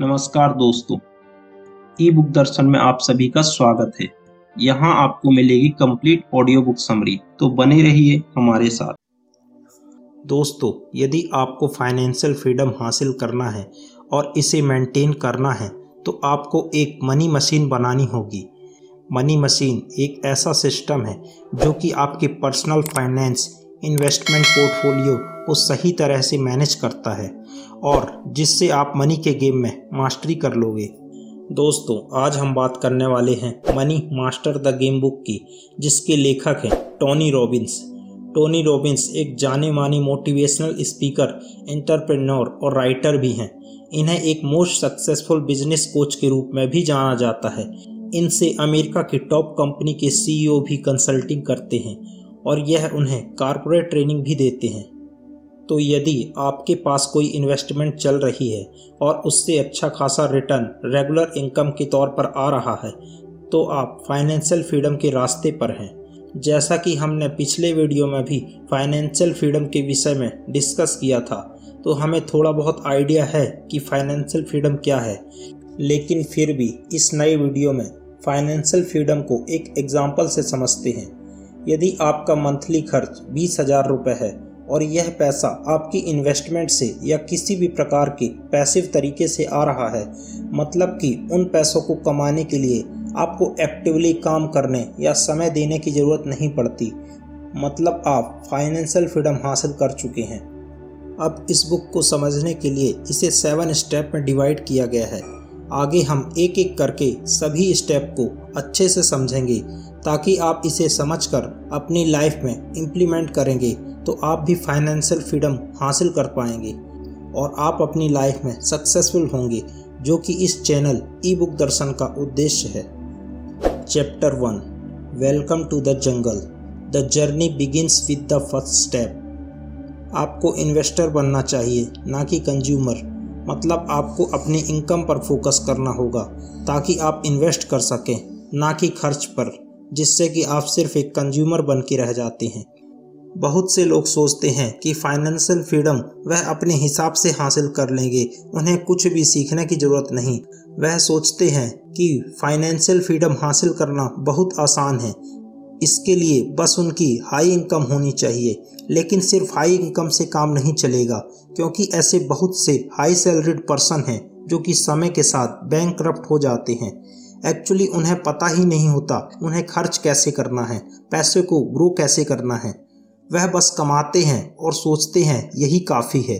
नमस्कार दोस्तों, ई बुक दर्शन में आप सभी का स्वागत है। यहाँ आपको मिलेगी कंप्लीट ऑडियो बुक समरी, तो बने रहिए हमारे साथ। दोस्तों, यदि आपको फाइनेंशियल फ्रीडम हासिल करना है और इसे मेंटेन करना है तो आपको एक मनी मशीन बनानी होगी। मनी मशीन एक ऐसा सिस्टम है जो कि आपके पर्सनल फाइनेंस, इन्वेस्टमेंट पोर्टफोलियो को सही तरह से मैनेज करता है और जिससे आप मनी के गेम में मास्टरी कर लोगे। दोस्तों, आज हम बात करने वाले हैं money master the game book की, जिसके लेखक हैं टोनी रॉबिन्स। टोनी रॉबिन्स एक जाने माने मोटिवेशनल स्पीकर, एंटरप्रेन्योर और राइटर भी हैं। इन्हें एक मोस्ट सक्सेसफुल बिजनेस कोच के रूप में भी जाना जाता है। इनसे अमेरिका की टॉप कंपनी के CEO भी कंसल्टिंग करते हैं और यह उन्हें कॉर्पोरेट ट्रेनिंग भी देते हैं। तो यदि आपके पास कोई इन्वेस्टमेंट चल रही है और उससे अच्छा खासा रिटर्न रेगुलर इनकम के तौर पर आ रहा है तो आप फाइनेंशियल फ्रीडम के रास्ते पर हैं। जैसा कि हमने पिछले वीडियो में भी फाइनेंशियल फ्रीडम के विषय में डिस्कस किया था, तो हमें थोड़ा बहुत आइडिया है कि फाइनेंशियल फ्रीडम क्या है। लेकिन फिर भी इस नए वीडियो में फाइनेंशियल फ्रीडम को एक एग्जाम्पल से समझते हैं। यदि आपका मंथली खर्च 20,000 रुपये है और यह पैसा आपकी इन्वेस्टमेंट से या किसी भी प्रकार के पैसिव तरीके से आ रहा है, मतलब कि उन पैसों को कमाने के लिए आपको एक्टिवली काम करने या समय देने की ज़रूरत नहीं पड़ती, मतलब आप फाइनेंशियल फ्रीडम हासिल कर चुके हैं। अब इस बुक को समझने के लिए इसे 7 स्टेप में डिवाइड किया गया है। आगे हम एक एक करके सभी स्टेप को अच्छे से समझेंगे ताकि आप इसे समझकर अपनी लाइफ में इम्प्लीमेंट करेंगे तो आप भी फाइनेंशियल फ्रीडम हासिल कर पाएंगे और आप अपनी लाइफ में सक्सेसफुल होंगे, जो कि इस चैनल ई बुक दर्शन का उद्देश्य है। Chapter 1, welcome to the jungle. The journey begins with the first step. आपको इन्वेस्टर बनना चाहिए, ना कि कंज्यूमर, मतलब आपको अपनी इनकम पर फोकस करना होगा ताकि आप इन्वेस्ट कर सकें, ना कि खर्च पर, जिससे कि आप सिर्फ एक कंज्यूमर बन के रह जाते हैं। बहुत से लोग सोचते हैं कि फाइनेंशियल फ्रीडम वह अपने हिसाब से हासिल कर लेंगे, उन्हें कुछ भी सीखने की ज़रूरत नहीं। वह सोचते हैं कि फाइनेंशियल फ्रीडम हासिल करना बहुत आसान है, इसके लिए बस उनकी हाई इनकम होनी चाहिए। लेकिन सिर्फ हाई इनकम से काम नहीं चलेगा, क्योंकि ऐसे बहुत से हाई सैलरीड पर्सन हैं जो कि समय के साथ बैंकक्रप्ट हो जाते हैं। एक्चुअली उन्हें पता ही नहीं होता उन्हें खर्च कैसे करना है, पैसे को ग्रो कैसे करना है। वह बस कमाते हैं और सोचते हैं यही काफ़ी है।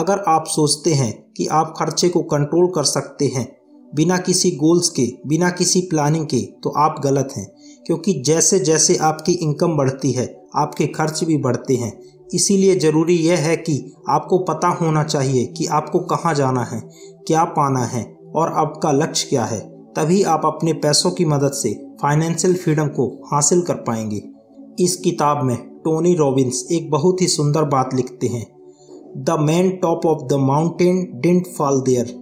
अगर आप सोचते हैं कि आप खर्चे को कंट्रोल कर सकते हैं बिना किसी गोल्स के, बिना किसी प्लानिंग के, तो आप गलत हैं, क्योंकि जैसे जैसे आपकी इनकम बढ़ती है आपके खर्च भी बढ़ते हैं। इसीलिए ज़रूरी यह है कि आपको पता होना चाहिए कि आपको कहाँ जाना है, क्या पाना है और आपका लक्ष्य क्या है, तभी आप अपने पैसों की मदद से फाइनेंशियल फ्रीडम को हासिल कर पाएंगे। इस किताब में टोनी रॉबिन्स एक बहुत ही सुंदर बात लिखते हैं। The man top of the mountain didn't fall there,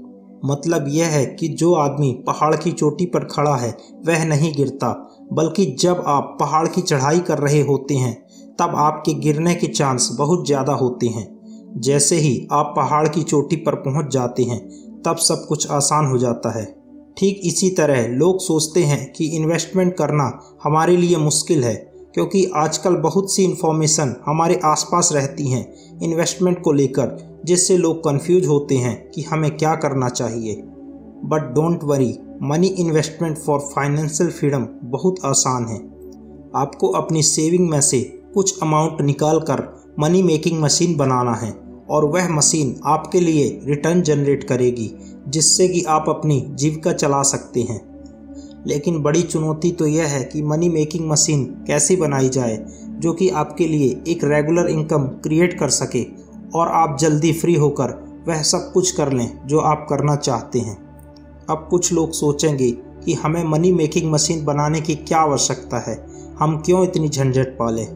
मतलब यह है कि जो आदमी पहाड़ की चोटी पर खड़ा है वह नहीं गिरता, बल्कि जब आप पहाड़ की चढ़ाई कर रहे होते हैं तब आपके गिरने के चांस बहुत ज़्यादा होते हैं। जैसे ही आप पहाड़ की चोटी पर पहुंच जाते हैं तब सब कुछ आसान हो जाता है। ठीक इसी तरह लोग सोचते हैं कि इन्वेस्टमेंट करना हमारे लिए मुश्किल है, क्योंकि आजकल बहुत सी इन्फॉर्मेशन हमारे आसपास रहती हैं इन्वेस्टमेंट को लेकर, जिससे लोग कंफ्यूज होते हैं कि हमें क्या करना चाहिए। But don't worry, money investment for financial freedom बहुत आसान है। आपको अपनी सेविंग में से कुछ अमाउंट निकाल कर मनी मेकिंग मशीन बनाना है और वह मशीन आपके लिए रिटर्न जनरेट करेगी, जिससे कि आप अपनी जीविका चला सकते हैं। लेकिन बड़ी चुनौती तो यह है कि मनी मेकिंग मशीन कैसे बनाई जाए जो कि आपके लिए एक रेगुलर इनकम क्रिएट कर सके और आप जल्दी फ्री होकर वह सब कुछ कर लें जो आप करना चाहते हैं। अब कुछ लोग सोचेंगे कि हमें मनी मेकिंग मशीन बनाने की क्या आवश्यकता है, हम क्यों इतनी झंझट पालें।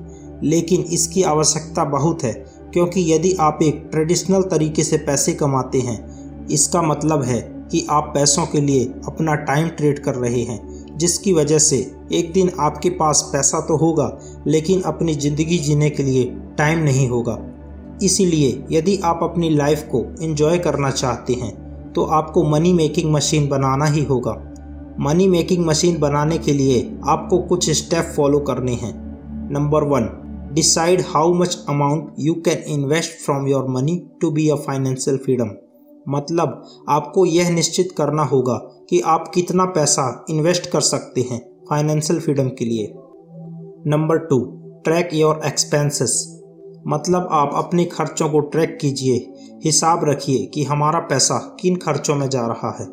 लेकिन इसकी आवश्यकता बहुत है, क्योंकि यदि आप एक ट्रेडिशनल तरीके से पैसे कमाते हैं, इसका मतलब है कि आप पैसों के लिए अपना टाइम ट्रेड कर रहे हैं, जिसकी वजह से एक दिन आपके पास पैसा तो होगा लेकिन अपनी ज़िंदगी जीने के लिए टाइम नहीं होगा। इसीलिए यदि आप अपनी लाइफ को एंजॉय करना चाहते हैं तो आपको मनी मेकिंग मशीन बनाना ही होगा। मनी मेकिंग मशीन बनाने के लिए आपको कुछ स्टेप फॉलो करने हैं। Number 1, decide how much amount you can invest from your money to be a financial freedom. मतलब आपको यह निश्चित करना होगा कि आप कितना पैसा इन्वेस्ट कर सकते हैं फाइनेंशियल फ्रीडम के लिए। Number 2, track your expenses. मतलब आप अपने खर्चों को ट्रैक कीजिए, हिसाब रखिए कि हमारा पैसा किन खर्चों में जा रहा है।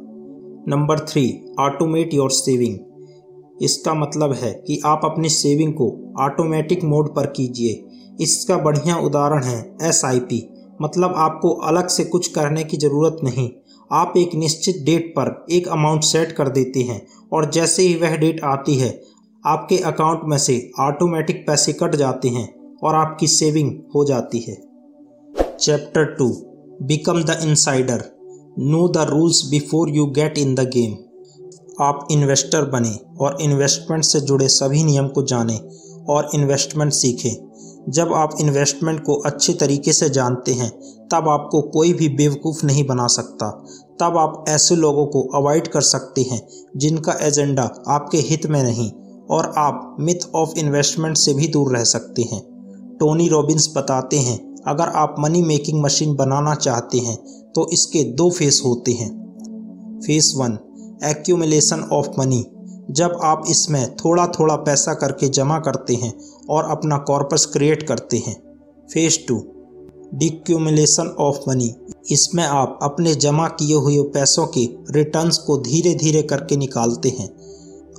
Number 3, automate your saving. इसका मतलब है कि आप अपनी सेविंग को ऑटोमेटिक मोड पर कीजिए। इसका बढ़िया उदाहरण है SIP। मतलब आपको अलग से कुछ करने की ज़रूरत नहीं, आप एक निश्चित डेट पर एक अमाउंट सेट कर देते हैं और जैसे ही वह डेट आती है आपके अकाउंट में से ऑटोमेटिक पैसे कट जाते हैं और आपकी सेविंग हो जाती है। Chapter 2, become the insider, know the rules before you get in the game. आप इन्वेस्टर बने और इन्वेस्टमेंट से जुड़े सभी नियम को जानें और इन्वेस्टमेंट सीखें। जब आप इन्वेस्टमेंट को अच्छे तरीके से जानते हैं तब आपको कोई भी बेवकूफ़ नहीं बना सकता। तब आप ऐसे लोगों को अवॉइड कर सकते हैं जिनका एजेंडा आपके हित में नहीं, और आप मिथ ऑफ इन्वेस्टमेंट से भी दूर रह सकते हैं। टोनी रॉबिन्स बताते हैं, अगर आप मनी मेकिंग मशीन बनाना चाहते हैं तो इसके 2 फेस होते हैं। Phase 1, accumulation of money. जब आप इसमें थोड़ा थोड़ा पैसा करके जमा करते हैं और अपना कॉर्पस क्रिएट करते हैं। Phase 2, decumulation of money. इसमें आप अपने जमा किए हुए पैसों के रिटर्न्स को धीरे धीरे करके निकालते हैं।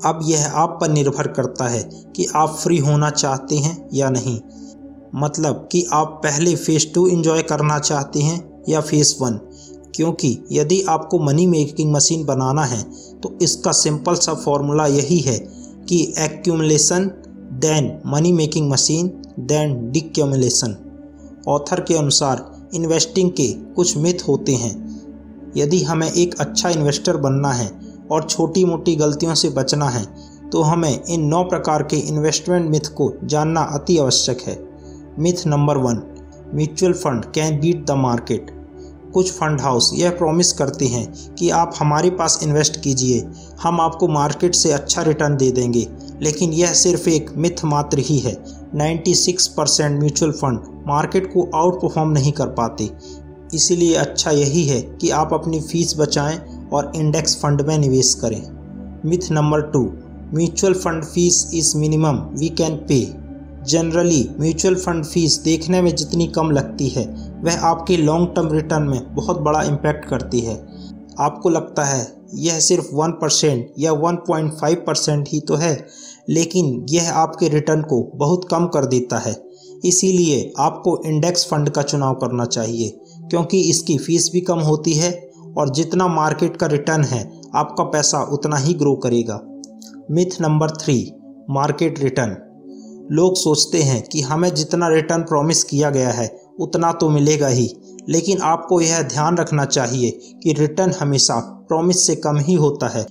अब यह आप पर निर्भर करता है कि आप फ्री होना चाहते हैं या नहीं। मतलब कि आप पहले फेस 2 एंजॉय करना चाहते हैं या फेस 1, क्योंकि यदि आपको मनी मेकिंग मशीन बनाना है तो इसका सिंपल सा फॉर्मूला यही है कि accumulation then money making machine then decumulation. Author के अनुसार इन्वेस्टिंग के कुछ मिथ होते हैं। यदि हमें एक अच्छा इन्वेस्टर बनना है और छोटी मोटी गलतियों से बचना है तो हमें इन 9 प्रकार के इन्वेस्टमेंट मिथ को जानना अति आवश्यक है। Myth number 1, mutual fund can beat the market. कुछ फंड हाउस यह प्रॉमिस करते हैं कि आप हमारे पास इन्वेस्ट कीजिए, हम आपको मार्केट से अच्छा रिटर्न दे देंगे, लेकिन यह सिर्फ एक मिथ मात्र ही है। 96% म्यूचुअल फंड मार्केट को आउट परफॉर्म नहीं कर पाते। इसीलिए अच्छा यही है कि आप अपनी फीस बचाएं और इंडेक्स फंड में निवेश करें। Myth number 2, mutual fund fees is minimum we can pay. Generally mutual fund fees देखने में जितनी कम लगती है वह आपके लॉन्ग टर्म रिटर्न में बहुत बड़ा इम्पैक्ट करती है। आपको लगता है यह सिर्फ 1% या 1.5% ही तो है, लेकिन यह आपके रिटर्न को बहुत कम कर देता है। इसीलिए आपको इंडेक्स फंड का चुनाव करना चाहिए, क्योंकि इसकी फीस भी कम होती है और जितना मार्केट का रिटर्न है आपका पैसा उतना ही ग्रो करेगा। Myth number 3, market return. लोग सोचते हैं कि हमें जितना रिटर्न प्रॉमिस किया गया है उतना तो मिलेगा ही, लेकिन आपको यह ध्यान रखना चाहिए कि रिटर्न हमेशा प्रॉमिस से कम ही होता है।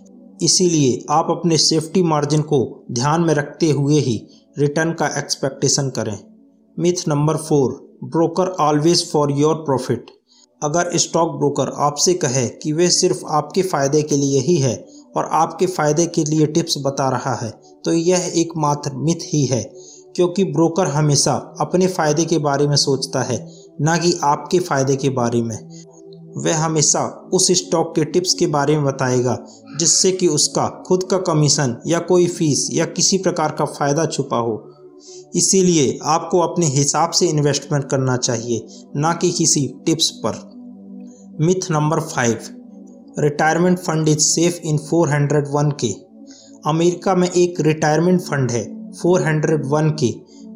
इसीलिए आप अपने सेफ्टी मार्जिन को ध्यान में रखते हुए ही रिटर्न का एक्सपेक्टेशन करें। Myth number 4, broker always for your profit. अगर स्टॉक ब्रोकर आपसे कहे कि वे सिर्फ आपके फ़ायदे के लिए ही है और आपके फ़ायदे के लिए टिप्स बता रहा है, तो यह एक मात्र मिथ ही है, क्योंकि ब्रोकर हमेशा अपने फ़ायदे के बारे में सोचता है, ना कि आपके फ़ायदे के बारे में। वह हमेशा उस स्टॉक के टिप्स के बारे में बताएगा जिससे कि उसका खुद का कमीशन या कोई फीस या किसी प्रकार का फ़ायदा छुपा हो। इसीलिए आपको अपने हिसाब से इन्वेस्टमेंट करना चाहिए, ना कि किसी टिप्स पर। Myth number 5, retirement fund is safe in 401k। America में एक रिटायरमेंट फंड है 401k,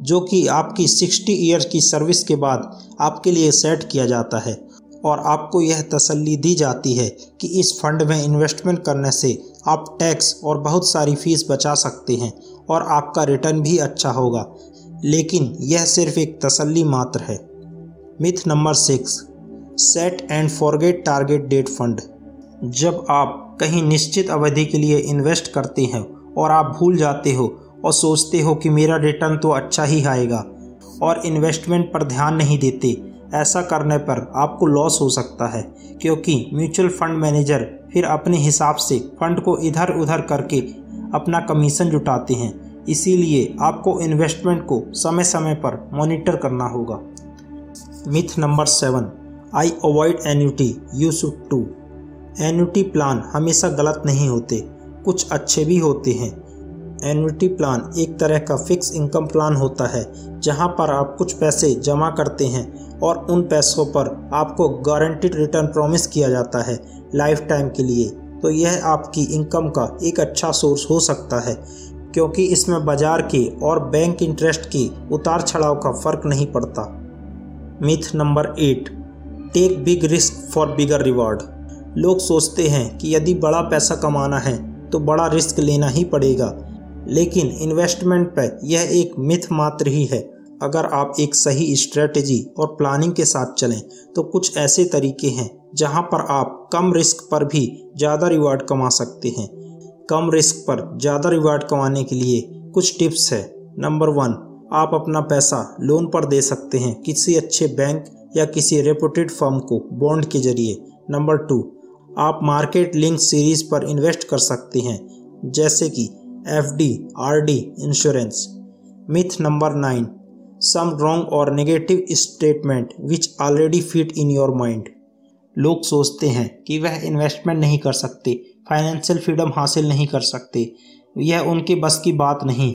जो कि आपकी 60 ईयर की सर्विस के बाद आपके लिए सेट किया जाता है, और आपको यह तसल्ली दी जाती है कि इस फंड में इन्वेस्टमेंट करने से आप टैक्स और बहुत सारी फीस बचा सकते हैं और आपका रिटर्न भी अच्छा होगा, लेकिन यह सिर्फ एक तसल्ली मात्र है। Myth number 6, set and forget target date fund. जब आप कहीं निश्चित अवधि के लिए इन्वेस्ट करते हैं और आप भूल जाते हो और सोचते हो कि मेरा रिटर्न तो अच्छा ही आएगा और इन्वेस्टमेंट पर ध्यान नहीं देते, ऐसा करने पर आपको लॉस हो सकता है, क्योंकि म्यूचुअल फंड मैनेजर फिर अपने हिसाब से फंड को इधर उधर करके अपना कमीशन जुटाते हैं। इसीलिए आपको इन्वेस्टमेंट को समय समय पर मॉनिटर करना होगा। Myth number 7, I avoid annuity, you should too. Annuity plan हमेशा गलत नहीं होते, कुछ अच्छे भी होते हैं। एन्युटी प्लान एक तरह का फिक्स इनकम प्लान होता है जहां पर आप कुछ पैसे जमा करते हैं और उन पैसों पर आपको गारंटीड रिटर्न प्रॉमिस किया जाता है लाइफ टाइम के लिए। तो यह आपकी इनकम का एक अच्छा सोर्स हो सकता है, क्योंकि इसमें बाजार के और बैंक इंटरेस्ट के उतार चढ़ाव का फर्क नहीं पड़ता। Myth number 8, take big risk for bigger reward. लोग सोचते हैं कि यदि बड़ा पैसा कमाना है तो बड़ा रिस्क लेना ही पड़ेगा, लेकिन इन्वेस्टमेंट पर यह एक मिथ मात्र ही है। अगर आप एक सही स्ट्रेटजी और प्लानिंग के साथ चलें तो कुछ ऐसे तरीके हैं जहां पर आप कम रिस्क पर भी ज़्यादा रिवार्ड कमा सकते हैं। कम रिस्क पर ज़्यादा रिवार्ड कमाने के लिए कुछ टिप्स है। नंबर 1, आप अपना पैसा लोन पर दे सकते हैं किसी अच्छे बैंक या किसी रेपुटेड फर्म को बॉन्ड के जरिए। नंबर 2, आप मार्केट लिंक सीरीज़ पर इन्वेस्ट कर सकते हैं, जैसे कि FD, RD, insurance. Myth number 9, some wrong और negative statement which already fit in your mind. लोग सोचते हैं कि वह इन्वेस्टमेंट नहीं कर सकते, फाइनेंशियल फ्रीडम हासिल नहीं कर सकते, यह उनके बस की बात नहीं,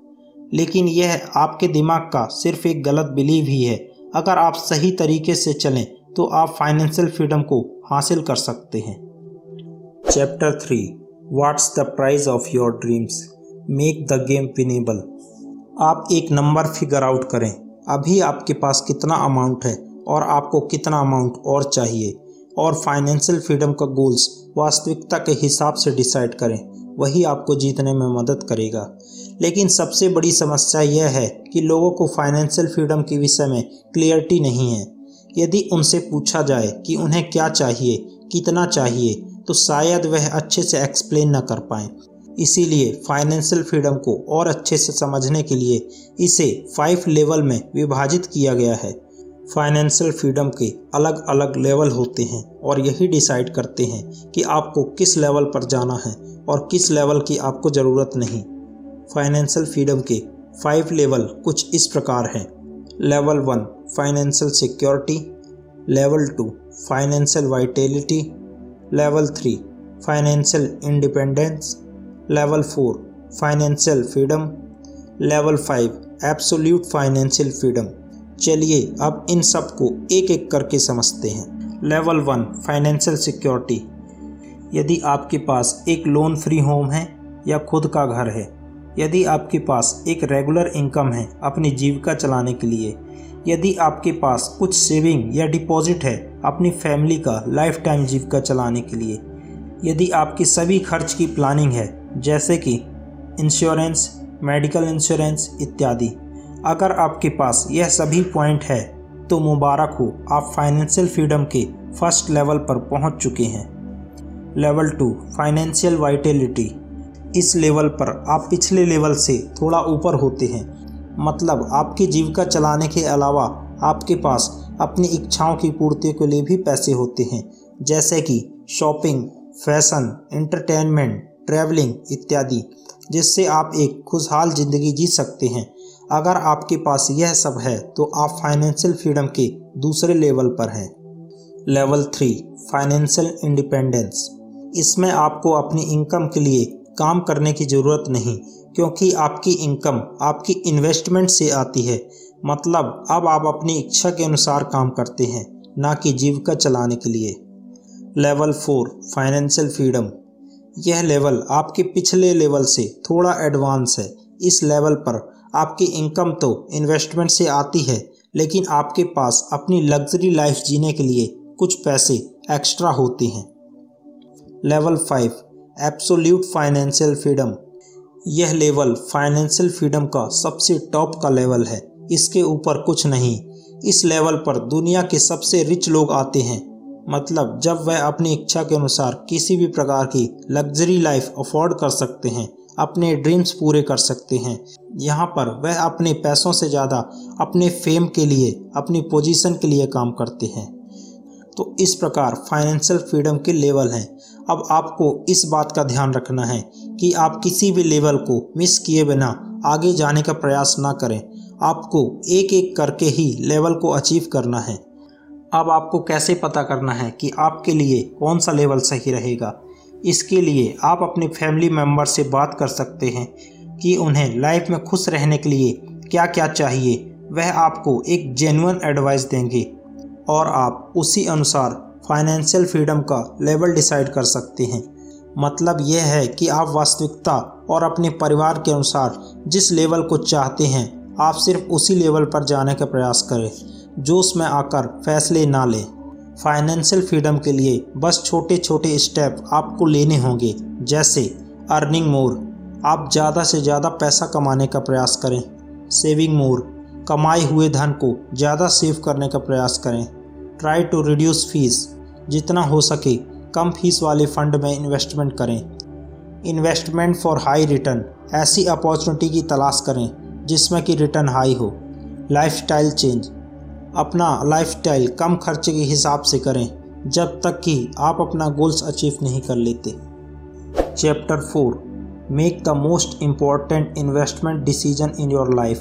लेकिन यह आपके दिमाग का सिर्फ एक गलत बिलीव ही है। अगर आप सही तरीके से चलें तो आप फाइनेंशियल फ्रीडम को हासिल कर सकते हैं। Chapter 3, what's the price of your dreams, make the game winnable. आप एक नंबर फिगर आउट करें, अभी आपके पास कितना अमाउंट है और आपको कितना अमाउंट और चाहिए, और फाइनेंशियल फ्रीडम का गोल्स वास्तविकता के हिसाब से डिसाइड करें, वही आपको जीतने में मदद करेगा। लेकिन सबसे बड़ी समस्या यह है कि लोगों को फाइनेंशियल फ्रीडम के विषय में क्लियरिटी नहीं है। यदि उनसे पूछा जाए कि उन्हें क्या चाहिए, कितना चाहिए, तो शायद वह अच्छे से एक्सप्लेन न कर पाएँ। इसीलिए फाइनेंशियल फ्रीडम को और अच्छे से समझने के लिए इसे 5 लेवल में विभाजित किया गया है। फाइनेंशियल फ्रीडम के अलग अलग लेवल होते हैं और यही डिसाइड करते हैं कि आपको किस लेवल पर जाना है और किस लेवल की आपको ज़रूरत नहीं। फाइनेंशियल फ्रीडम के 5 लेवल कुछ इस प्रकार हैं। Level 1, financial security. Level 2, financial vitality. Level 3, financial independence. Level 4, financial freedom. Level 5, absolute financial freedom. चलिए अब इन सब को एक एक करके समझते हैं। Level 1, financial security. यदि आपके पास एक लोन फ्री होम है या खुद का घर है, यदि आपके पास एक रेगुलर इनकम है अपनी जीविका चलाने के लिए, यदि आपके पास कुछ सेविंग या डिपॉजिट है अपनी फैमिली का लाइफ टाइम जीविका चलाने के लिए, यदि आपकी सभी खर्च की प्लानिंग है, जैसे कि इंश्योरेंस, मेडिकल इंश्योरेंस इत्यादि। अगर आपके पास यह सभी पॉइंट है तो मुबारक हो, आप फाइनेंशियल फ्रीडम के फर्स्ट लेवल पर पहुंच चुके हैं। Level 2, financial vitality. इस लेवल पर आप पिछले लेवल से थोड़ा ऊपर होते हैं, मतलब आपकी जीविका चलाने के अलावा आपके पास अपनी इच्छाओं की पूर्ति के लिए भी पैसे होते हैं, जैसे कि शॉपिंग, फैशन, एंटरटेनमेंट, ट्रैवलिंग इत्यादि, जिससे आप एक खुशहाल ज़िंदगी जी सकते हैं। अगर आपके पास यह सब है तो आप फाइनेंशियल फ्रीडम के दूसरे लेवल पर हैं। Level 3, financial independence. इसमें आपको अपनी इनकम के लिए काम करने की ज़रूरत नहीं, क्योंकि आपकी इनकम आपकी इन्वेस्टमेंट से आती है, मतलब अब आप अपनी इच्छा के अनुसार काम करते हैं, ना कि जीविका चलाने के लिए। Level 4, financial freedom. यह लेवल आपके पिछले लेवल से थोड़ा एडवांस है। इस लेवल पर आपकी इनकम तो इन्वेस्टमेंट से आती है, लेकिन आपके पास अपनी लग्जरी लाइफ जीने के लिए कुछ पैसे एक्स्ट्रा होते हैं। Level 5, absolute financial freedom. यह लेवल फाइनेंशियल फ्रीडम का सबसे टॉप का लेवल है, इसके ऊपर कुछ नहीं। इस लेवल पर दुनिया के सबसे रिच लोग आते हैं, मतलब जब वह अपनी इच्छा के अनुसार किसी भी प्रकार की लग्जरी लाइफ अफोर्ड कर सकते हैं, अपने ड्रीम्स पूरे कर सकते हैं। यहाँ पर वह अपने पैसों से ज़्यादा अपने फेम के लिए, अपनी पोजीशन के लिए काम करते हैं। तो इस प्रकार फाइनेंशियल फ्रीडम के लेवल हैं। अब आपको इस बात का ध्यान रखना है कि आप किसी भी लेवल को मिस किए बिना आगे जाने का प्रयास ना करें। आपको एक एक करके ही लेवल को अचीव करना है। अब आपको कैसे पता करना है कि आपके लिए कौन सा लेवल सही रहेगा? इसके लिए आप अपने फैमिली मेम्बर से बात कर सकते हैं कि उन्हें लाइफ में खुश रहने के लिए क्या क्या चाहिए। वह आपको एक जेन्युइन एडवाइस देंगे और आप उसी अनुसार फाइनेंशियल फ्रीडम का लेवल डिसाइड कर सकते हैं। मतलब यह है कि आप वास्तविकता और अपने परिवार के अनुसार जिस लेवल को चाहते हैं, आप सिर्फ उसी लेवल पर जाने का प्रयास करें, जोश में आकर फैसले ना लें। फाइनेंशियल फ्रीडम के लिए बस छोटे छोटे स्टेप आपको लेने होंगे, जैसे अर्निंग मोर, आप ज़्यादा से ज़्यादा पैसा कमाने का प्रयास करें। सेविंग मोर, कमाए हुए धन को ज़्यादा सेव करने का प्रयास करें। ट्राई टू रिड्यूस फीस, जितना हो सके कम फीस वाले फंड में इन्वेस्टमेंट करें। इन्वेस्टमेंट फॉर हाई रिटर्न, ऐसी अपॉर्चुनिटी की तलाश करें जिसमें कि रिटर्न हाई हो। लाइफस्टाइल चेंज, अपना लाइफस्टाइल कम खर्चे के हिसाब से करें जब तक कि आप अपना गोल्स अचीव नहीं कर लेते। Chapter 4, make the most important investment decision in your life,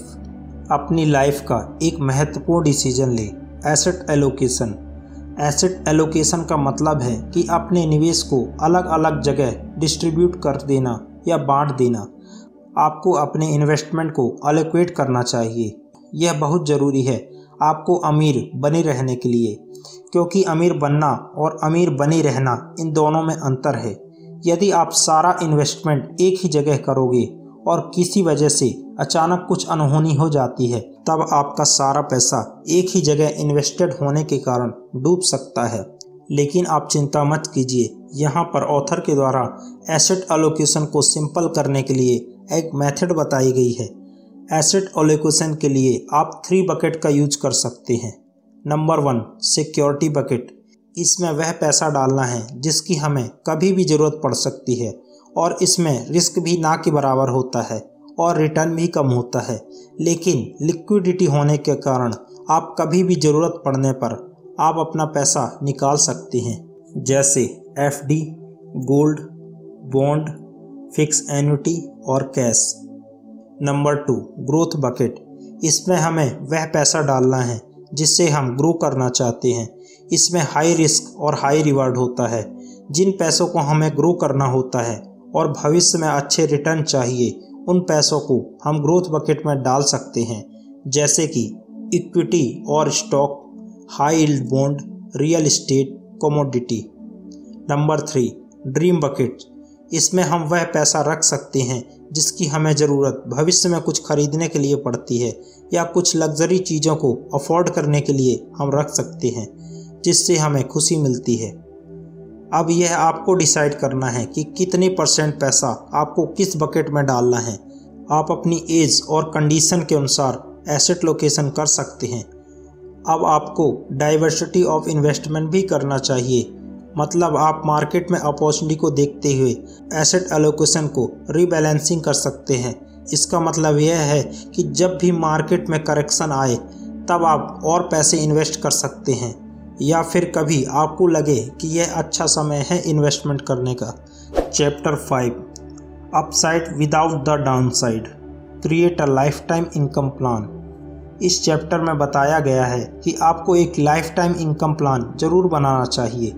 अपनी लाइफ का एक महत्वपूर्ण डिसीजन ले। एसेट एलोकेशन, एसेट एलोकेशन का मतलब है कि अपने निवेश को अलग अलग जगह डिस्ट्रीब्यूट कर देना या बांट देना। आपको अपने इन्वेस्टमेंट को एलोकेट करना चाहिए। यह बहुत ज़रूरी है आपको अमीर बने रहने के लिए, क्योंकि अमीर बनना और अमीर बने रहना, इन दोनों में अंतर है। यदि आप सारा इन्वेस्टमेंट एक ही जगह करोगे और किसी वजह से अचानक कुछ अनहोनी हो जाती है, तब आपका सारा पैसा एक ही जगह इन्वेस्टेड होने के कारण डूब सकता है। लेकिन आप चिंता मत कीजिए, यहाँ पर ऑथर के द्वारा एसेट एलोकेशन को सिंपल करने के लिए एक मेथड बताई गई है। एसेट एलोकेशन के लिए आप 3 बकेट का यूज कर सकते हैं। नंबर 1, सिक्योरिटी बकेट, इसमें वह पैसा डालना है जिसकी हमें कभी भी ज़रूरत पड़ सकती है और इसमें रिस्क भी ना के बराबर होता है और रिटर्न भी कम होता है, लेकिन लिक्विडिटी होने के कारण आप कभी भी ज़रूरत पड़ने पर आप अपना पैसा निकाल सकते हैं, जैसे FD, gold bond, fix annuity और कैश। नंबर 2, ग्रोथ बकेट, इसमें हमें वह पैसा डालना है जिससे हम ग्रो करना चाहते हैं। इसमें हाई रिस्क और हाई रिवार्ड होता है। जिन पैसों को हमें ग्रो करना होता है और भविष्य में अच्छे रिटर्न चाहिए, उन पैसों को हम ग्रोथ बकेट में डाल सकते हैं, जैसे कि इक्विटी और stock, high yield bond, real estate, commodity. Number 3, dream bucket, इसमें हम वह पैसा रख सकते हैं जिसकी हमें ज़रूरत भविष्य में कुछ खरीदने के लिए पड़ती है या कुछ लग्जरी चीज़ों को अफोर्ड करने के लिए हम रख सकते हैं, जिससे हमें खुशी मिलती है। अब यह आपको डिसाइड करना है कि कितने % पैसा आपको किस बकेट में डालना है। आप अपनी एज और कंडीशन के अनुसार एसेट लोकेशन कर सकते हैं। अब आपको डाइवर्सिटी ऑफ इन्वेस्टमेंट भी करना चाहिए, मतलब आप मार्केट में अपॉर्चुनिटी को देखते हुए एसेट एलोकेशन को रीबैलेंसिंग कर सकते हैं। इसका मतलब यह है कि जब भी मार्केट में करेक्शन आए, तब आप और पैसे इन्वेस्ट कर सकते हैं, या फिर कभी आपको लगे कि यह अच्छा समय है इन्वेस्टमेंट करने का। Chapter 5, upside without the downside, create a lifetime income plan. इस चैप्टर में बताया गया है कि आपको एक लाइफ टाइम इनकम प्लान ज़रूर बनाना चाहिए।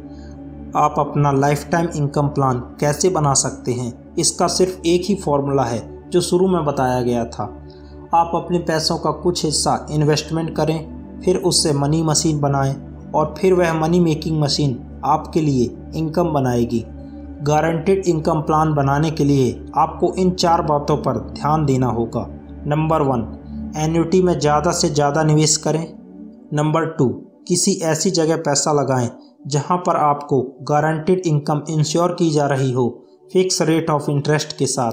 आप अपना लाइफ टाइम इनकम प्लान कैसे बना सकते हैं, इसका सिर्फ एक ही फॉर्मूला है जो शुरू में बताया गया था। आप अपने पैसों का कुछ हिस्सा इन्वेस्टमेंट करें, फिर उससे मनी मशीन बनाएं और फिर वह मनी मेकिंग मशीन आपके लिए इनकम बनाएगी। गारंटेड इनकम प्लान बनाने के लिए आपको इन 4 बातों पर ध्यान देना होगा। नंबर 1, एन्युटी में ज़्यादा से ज़्यादा निवेश करें। नंबर 2, किसी ऐसी जगह पैसा लगाएं जहां पर आपको गारंटेड इनकम इंश्योर की जा रही हो, फिक्स रेट ऑफ इंटरेस्ट के साथ।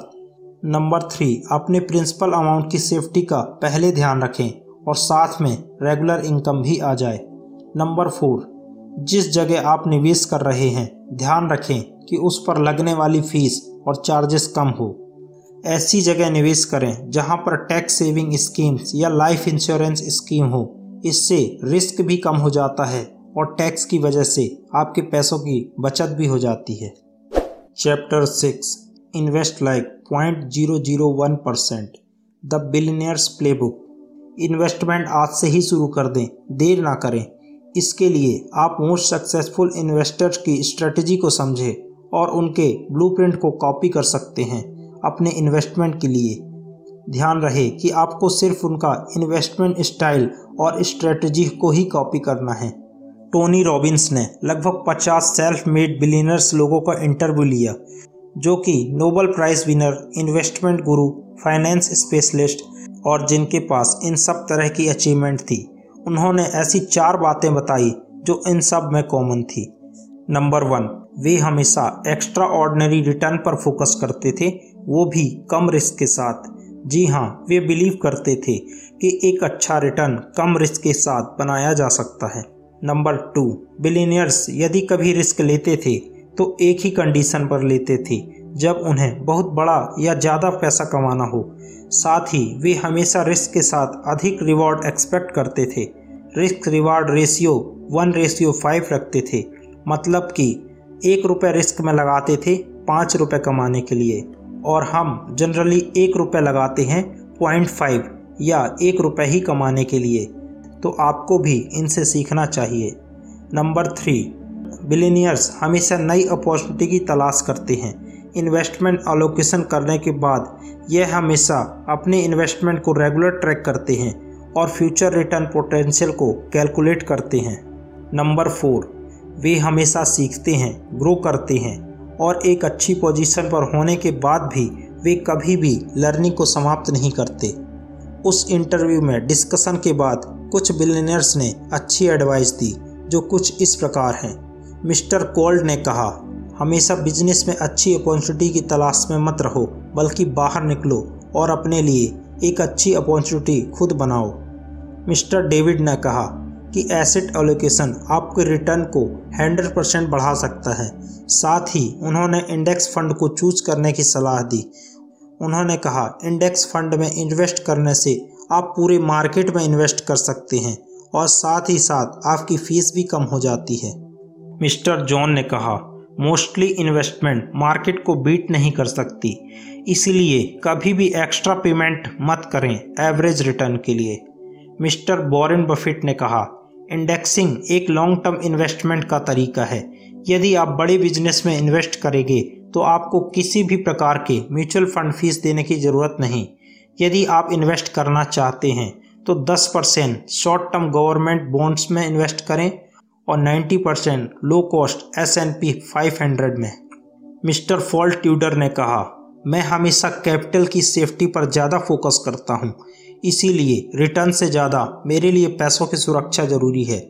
नंबर 3, अपने प्रिंसिपल अमाउंट की सेफ्टी का पहले ध्यान रखें और साथ में रेगुलर इनकम भी आ जाए। नंबर 4, जिस जगह आप निवेश कर रहे हैं, ध्यान रखें कि उस पर लगने वाली फीस और चार्जेस कम हो। ऐसी जगह निवेश करें जहां पर टैक्स सेविंग स्कीम्स या लाइफ इंश्योरेंस स्कीम हो। इससे रिस्क भी कम हो जाता है और टैक्स की वजह से आपके पैसों की बचत भी हो जाती है। Chapter 6 invest like 0.001% the billionaires playbook. Investment आज से ही शुरू कर दें, देर ना करें। इसके लिए आप मोस्ट सक्सेसफुल इन्वेस्टर्स की स्ट्रेटजी को समझें और उनके ब्लूप्रिंट को कॉपी कर सकते हैं अपने इन्वेस्टमेंट के लिए। ध्यान रहे कि आपको सिर्फ उनका इन्वेस्टमेंट स्टाइल और स्ट्रेटजी को ही कॉपी करना है। टोनी रॉबिन्स ने लगभग 50 सेल्फ मेड बिलियनर्स लोगों का इंटरव्यू लिया, जो कि नोबेल प्राइज विनर, इन्वेस्टमेंट गुरु, फाइनेंस स्पेशलिस्ट और जिनके पास इन सब तरह की अचीवमेंट थी। उन्होंने ऐसी 4 बातें बताई जो इन सब में कॉमन थी। नंबर 1, वे हमेशा एक्स्ट्रा ऑर्डिनरी रिटर्न पर फोकस करते थे, वो भी कम रिस्क के साथ। जी हाँ, वे बिलीव करते थे कि एक अच्छा रिटर्न कम रिस्क के साथ बनाया जा सकता है। नंबर 2, बिलियनियर्स यदि कभी रिस्क लेते थे तो एक ही कंडीशन पर लेते थे, जब उन्हें बहुत बड़ा या ज़्यादा पैसा कमाना हो। साथ ही वे हमेशा रिस्क के साथ अधिक रिवॉर्ड एक्सपेक्ट करते थे। रिस्क रिवार्ड रेशियो 1:5 रखते थे, मतलब कि ₹1 रिस्क में लगाते थे ₹5 कमाने के लिए, और हम जनरली ₹1 लगाते हैं 0.5 या ₹1 ही कमाने के लिए। तो आपको भी इनसे सीखना चाहिए। नंबर 3, बिलियनियर्स हमेशा नई अपॉर्चुनिटी की तलाश करते हैं। इन्वेस्टमेंट एलोकेशन करने के बाद यह हमेशा अपने इन्वेस्टमेंट को रेगुलर ट्रैक करते हैं और फ्यूचर रिटर्न पोटेंशियल को कैलकुलेट करते हैं। नंबर 4, वे हमेशा सीखते हैं, ग्रो करते हैं, और एक अच्छी पोजीशन पर होने के बाद भी वे कभी भी लर्निंग को समाप्त नहीं करते। उस इंटरव्यू में डिस्कशन के बाद कुछ बिलियनियर्स ने अच्छी एडवाइस दी जो कुछ इस प्रकार है। मिस्टर कोल्ड ने कहा, हमेशा बिजनेस में अच्छी अपॉर्चुनिटी की तलाश में मत रहो, बल्कि बाहर निकलो और अपने लिए एक अच्छी अपॉर्चुनिटी खुद बनाओ। मिस्टर डेविड ने कहा कि एसेट एलोकेशन आपके रिटर्न को 100% बढ़ा सकता है। साथ ही उन्होंने इंडेक्स फंड को चूज करने की सलाह दी। उन्होंने कहा, इंडेक्स फंड में इन्वेस्ट करने से आप पूरे मार्केट में इन्वेस्ट कर सकते हैं और साथ ही साथ आपकी फीस भी कम हो जाती है। मिस्टर जॉन ने कहा, मोस्टली इन्वेस्टमेंट मार्केट को बीट नहीं कर सकती, इसलिए कभी भी एक्स्ट्रा पेमेंट मत करें एवरेज रिटर्न के लिए। मिस्टर वॉरेन बफेट ने कहा, इंडेक्सिंग एक लॉन्ग टर्म इन्वेस्टमेंट का तरीका है। यदि आप बड़े बिजनेस में इन्वेस्ट करेंगे तो आपको किसी भी प्रकार के म्यूचुअल फंड फीस देने की ज़रूरत नहीं। यदि आप इन्वेस्ट करना चाहते हैं तो 10% शॉर्ट टर्म गवर्नमेंट बॉन्ड्स में इन्वेस्ट करें और 90% लो कॉस्ट S&P 500 में। मिस्टर फॉल ट्यूडर ने कहा, मैं हमेशा कैपिटल की सेफ्टी पर ज़्यादा फोकस करता हूँ, इसीलिए रिटर्न से ज़्यादा मेरे लिए पैसों की सुरक्षा ज़रूरी है।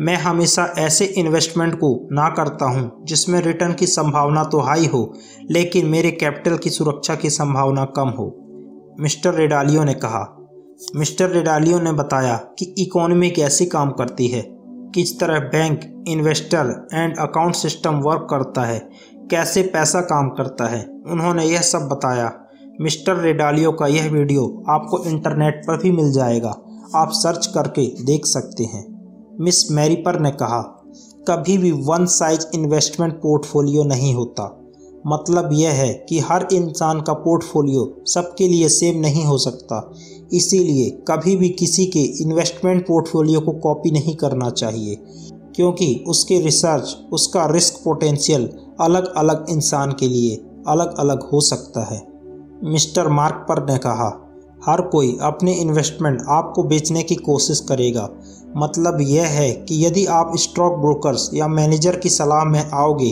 मैं हमेशा ऐसे इन्वेस्टमेंट को ना करता हूँ जिसमें रिटर्न की संभावना तो हाई हो लेकिन मेरे कैपिटल की सुरक्षा की संभावना कम हो। मिस्टर रेडालियो ने बताया कि इकोनॉमी कैसे काम करती है, किस तरह bank, investor and account system work करता है, कैसे पैसा काम करता है। उन्होंने यह सब बताया। मिस्टर रेडालियो का यह वीडियो आपको इंटरनेट पर भी मिल जाएगा, आप सर्च करके देख सकते हैं। मिस मैरीपर ने कहा, कभी भी वन साइज इन्वेस्टमेंट पोर्टफोलियो नहीं होता। मतलब यह है कि हर इंसान का पोर्टफोलियो सबके लिए सेम नहीं हो सकता, इसीलिए कभी भी किसी के इन्वेस्टमेंट पोर्टफोलियो को कॉपी नहीं करना चाहिए, क्योंकि उसके रिसर्च, उसका रिस्क पोटेंशियल अलग अलग इंसान के लिए अलग अलग हो सकता है। मिस्टर मार्क पर ने कहा, हर कोई अपने इन्वेस्टमेंट आपको बेचने की कोशिश करेगा। मतलब यह है कि यदि आप स्टॉक ब्रोकर्स या मैनेजर की सलाह में आओगे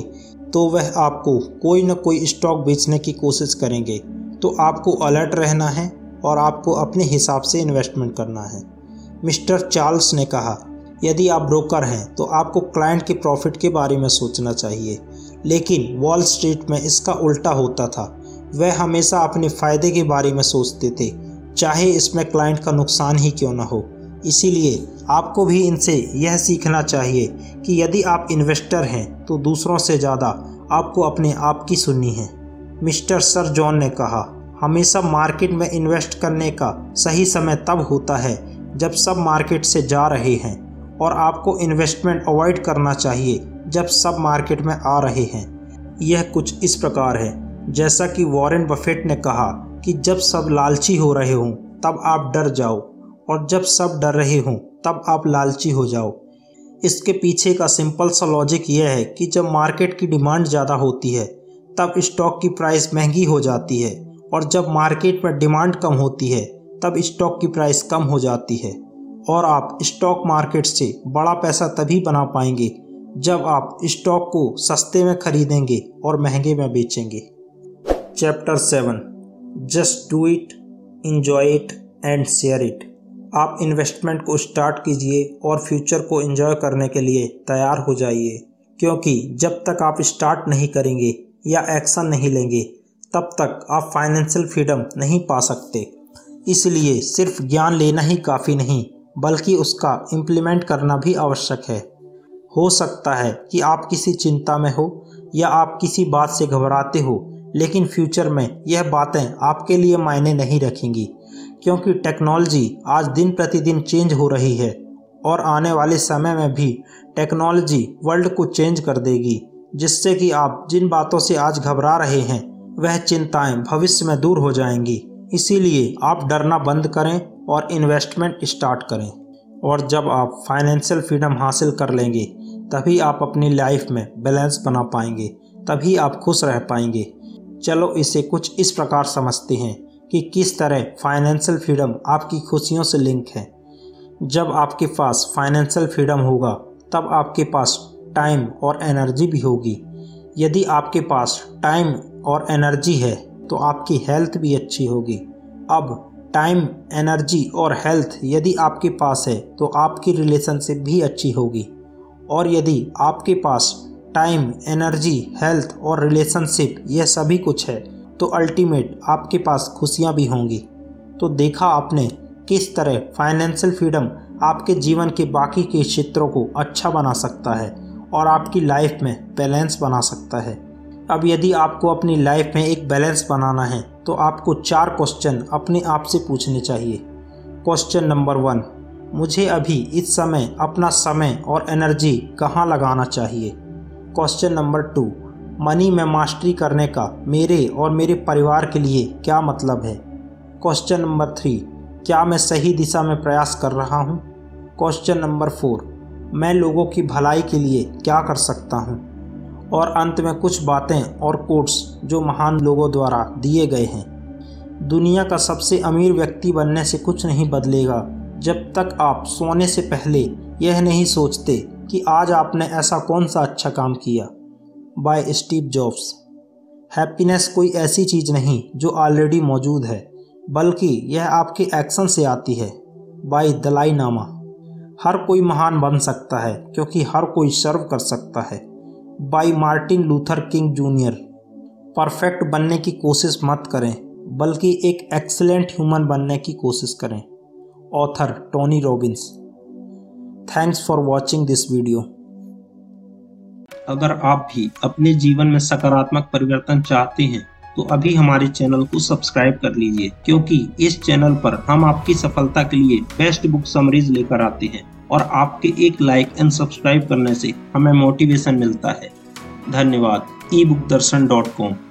तो वह आपको कोई न कोई स्टॉक बेचने की कोशिश करेंगे, तो आपको अलर्ट रहना है और आपको अपने हिसाब से इन्वेस्टमेंट करना है। मिस्टर चार्ल्स ने कहा, यदि आप ब्रोकर हैं तो आपको क्लाइंट के प्रॉफिट के बारे में सोचना चाहिए, लेकिन वॉल स्ट्रीट में इसका उल्टा होता था। वह हमेशा अपने फ़ायदे के बारे में सोचते थे, चाहे इसमें क्लाइंट का नुकसान ही क्यों ना हो। इसीलिए आपको भी इनसे यह सीखना चाहिए कि यदि आप इन्वेस्टर हैं तो दूसरों से ज़्यादा आपको अपने आप की सुननी है। मिस्टर सर जॉन ने कहा, हमेशा मार्केट में इन्वेस्ट करने का सही समय तब होता है जब सब मार्केट से जा रहे हैं, और आपको इन्वेस्टमेंट अवॉइड करना चाहिए जब सब मार्केट में आ रहे हैं। यह कुछ इस प्रकार है जैसा कि वॉरेन बफेट ने कहा कि जब सब लालची हो रहे हों तब आप डर जाओ, और जब सब डर रहे हों तब आप लालची हो जाओ। इसके पीछे का सिंपल सा लॉजिक यह है कि जब मार्केट की डिमांड ज़्यादा होती है तब स्टॉक की प्राइस महंगी हो जाती है, और जब मार्केट में डिमांड कम होती है तब स्टॉक की प्राइस कम हो जाती है। और आप स्टॉक मार्केट से बड़ा पैसा तभी बना पाएंगे जब आप स्टॉक को सस्ते में खरीदेंगे और महंगे में बेचेंगे। Chapter 7 just do it, enjoy it and share it. आप इन्वेस्टमेंट को स्टार्ट कीजिए और फ्यूचर को एंजॉय करने के लिए तैयार हो जाइए, क्योंकि जब तक आप स्टार्ट नहीं करेंगे या एक्शन नहीं लेंगे तब तक आप फाइनेंशियल फ्रीडम नहीं पा सकते। इसलिए सिर्फ ज्ञान लेना ही काफ़ी नहीं, बल्कि उसका इम्प्लीमेंट करना भी आवश्यक है। हो सकता है कि आप किसी चिंता में हो या आप किसी बात से घबराते हो, लेकिन फ्यूचर में यह बातें आपके लिए मायने नहीं रखेंगी, क्योंकि टेक्नोलॉजी आज दिन प्रतिदिन चेंज हो रही है और आने वाले समय में भी टेक्नोलॉजी वर्ल्ड को चेंज कर देगी, जिससे कि आप जिन बातों से आज घबरा रहे हैं वह चिंताएं भविष्य में दूर हो जाएंगी। इसीलिए आप डरना बंद करें और इन्वेस्टमेंट स्टार्ट करें, और जब आप फाइनेंशियल फ्रीडम हासिल कर लेंगे तभी आप अपनी लाइफ में बैलेंस बना पाएंगे, तभी आप खुश रह पाएंगे। चलो इसे कुछ इस प्रकार समझते हैं कि किस तरह फाइनेंशियल फ्रीडम आपकी खुशियों से लिंक है। जब आपके पास फाइनेंशियल फ्रीडम होगा तब आपके पास टाइम और एनर्जी भी होगी। यदि आपके पास टाइम और एनर्जी है तो आपकी हेल्थ भी अच्छी होगी। अब टाइम, एनर्जी और हेल्थ यदि आपके पास है तो आपकी रिलेशनशिप भी अच्छी होगी। और यदि आपके पास टाइम, एनर्जी, हेल्थ और रिलेशनशिप यह सभी कुछ है तो अल्टीमेट आपके पास खुशियां भी होंगी। तो देखा आपने किस तरह फाइनेंशियल फ्रीडम आपके जीवन के बाकी के क्षेत्रों को अच्छा बना सकता है और आपकी लाइफ में बैलेंस बना सकता है। अब यदि आपको अपनी लाइफ में एक बैलेंस बनाना है तो आपको 4 क्वेश्चन अपने आप से पूछने चाहिए। क्वेश्चन नंबर 1, मुझे अभी इस समय अपना समय और एनर्जी कहाँ लगाना चाहिए। क्वेश्चन नंबर 2, मनी में मास्टरी करने का मेरे और मेरे परिवार के लिए क्या मतलब है। क्वेश्चन नंबर 3, क्या मैं सही दिशा में प्रयास कर रहा हूँ। क्वेश्चन नंबर 4, मैं लोगों की भलाई के लिए क्या कर सकता हूँ। और अंत में कुछ बातें और कोट्स जो महान लोगों द्वारा दिए गए हैं। दुनिया का सबसे अमीर व्यक्ति बनने से कुछ नहीं बदलेगा जब तक आप सोने से पहले यह नहीं सोचते कि आज आपने ऐसा कौन सा अच्छा काम किया। Bye Steve jobs. हैप्पीनेस कोई ऐसी चीज़ नहीं जो ऑलरेडी मौजूद है, बल्कि यह आपके एक्शन से आती है। बाय दलाई लामा। हर कोई महान बन सकता है क्योंकि हर कोई सर्व कर सकता है। By Martin Luther King junior. Perfect बनने की कोशिश मत करें, बल्कि एक एक्सीलेंट ह्यूमन बनने की कोशिश करें। Author Tony Robbins. Thanks for watching this video. अगर आप भी अपने जीवन में सकारात्मक परिवर्तन चाहते हैं तो अभी हमारे चैनल को सब्सक्राइब कर लीजिए, क्योंकि इस चैनल पर हम आपकी सफलता के लिए बेस्ट बुक समरीज लेकर आते हैं, और आपके एक लाइक एंड सब्सक्राइब करने से हमें मोटिवेशन मिलता है। धन्यवाद। ebook darshan.com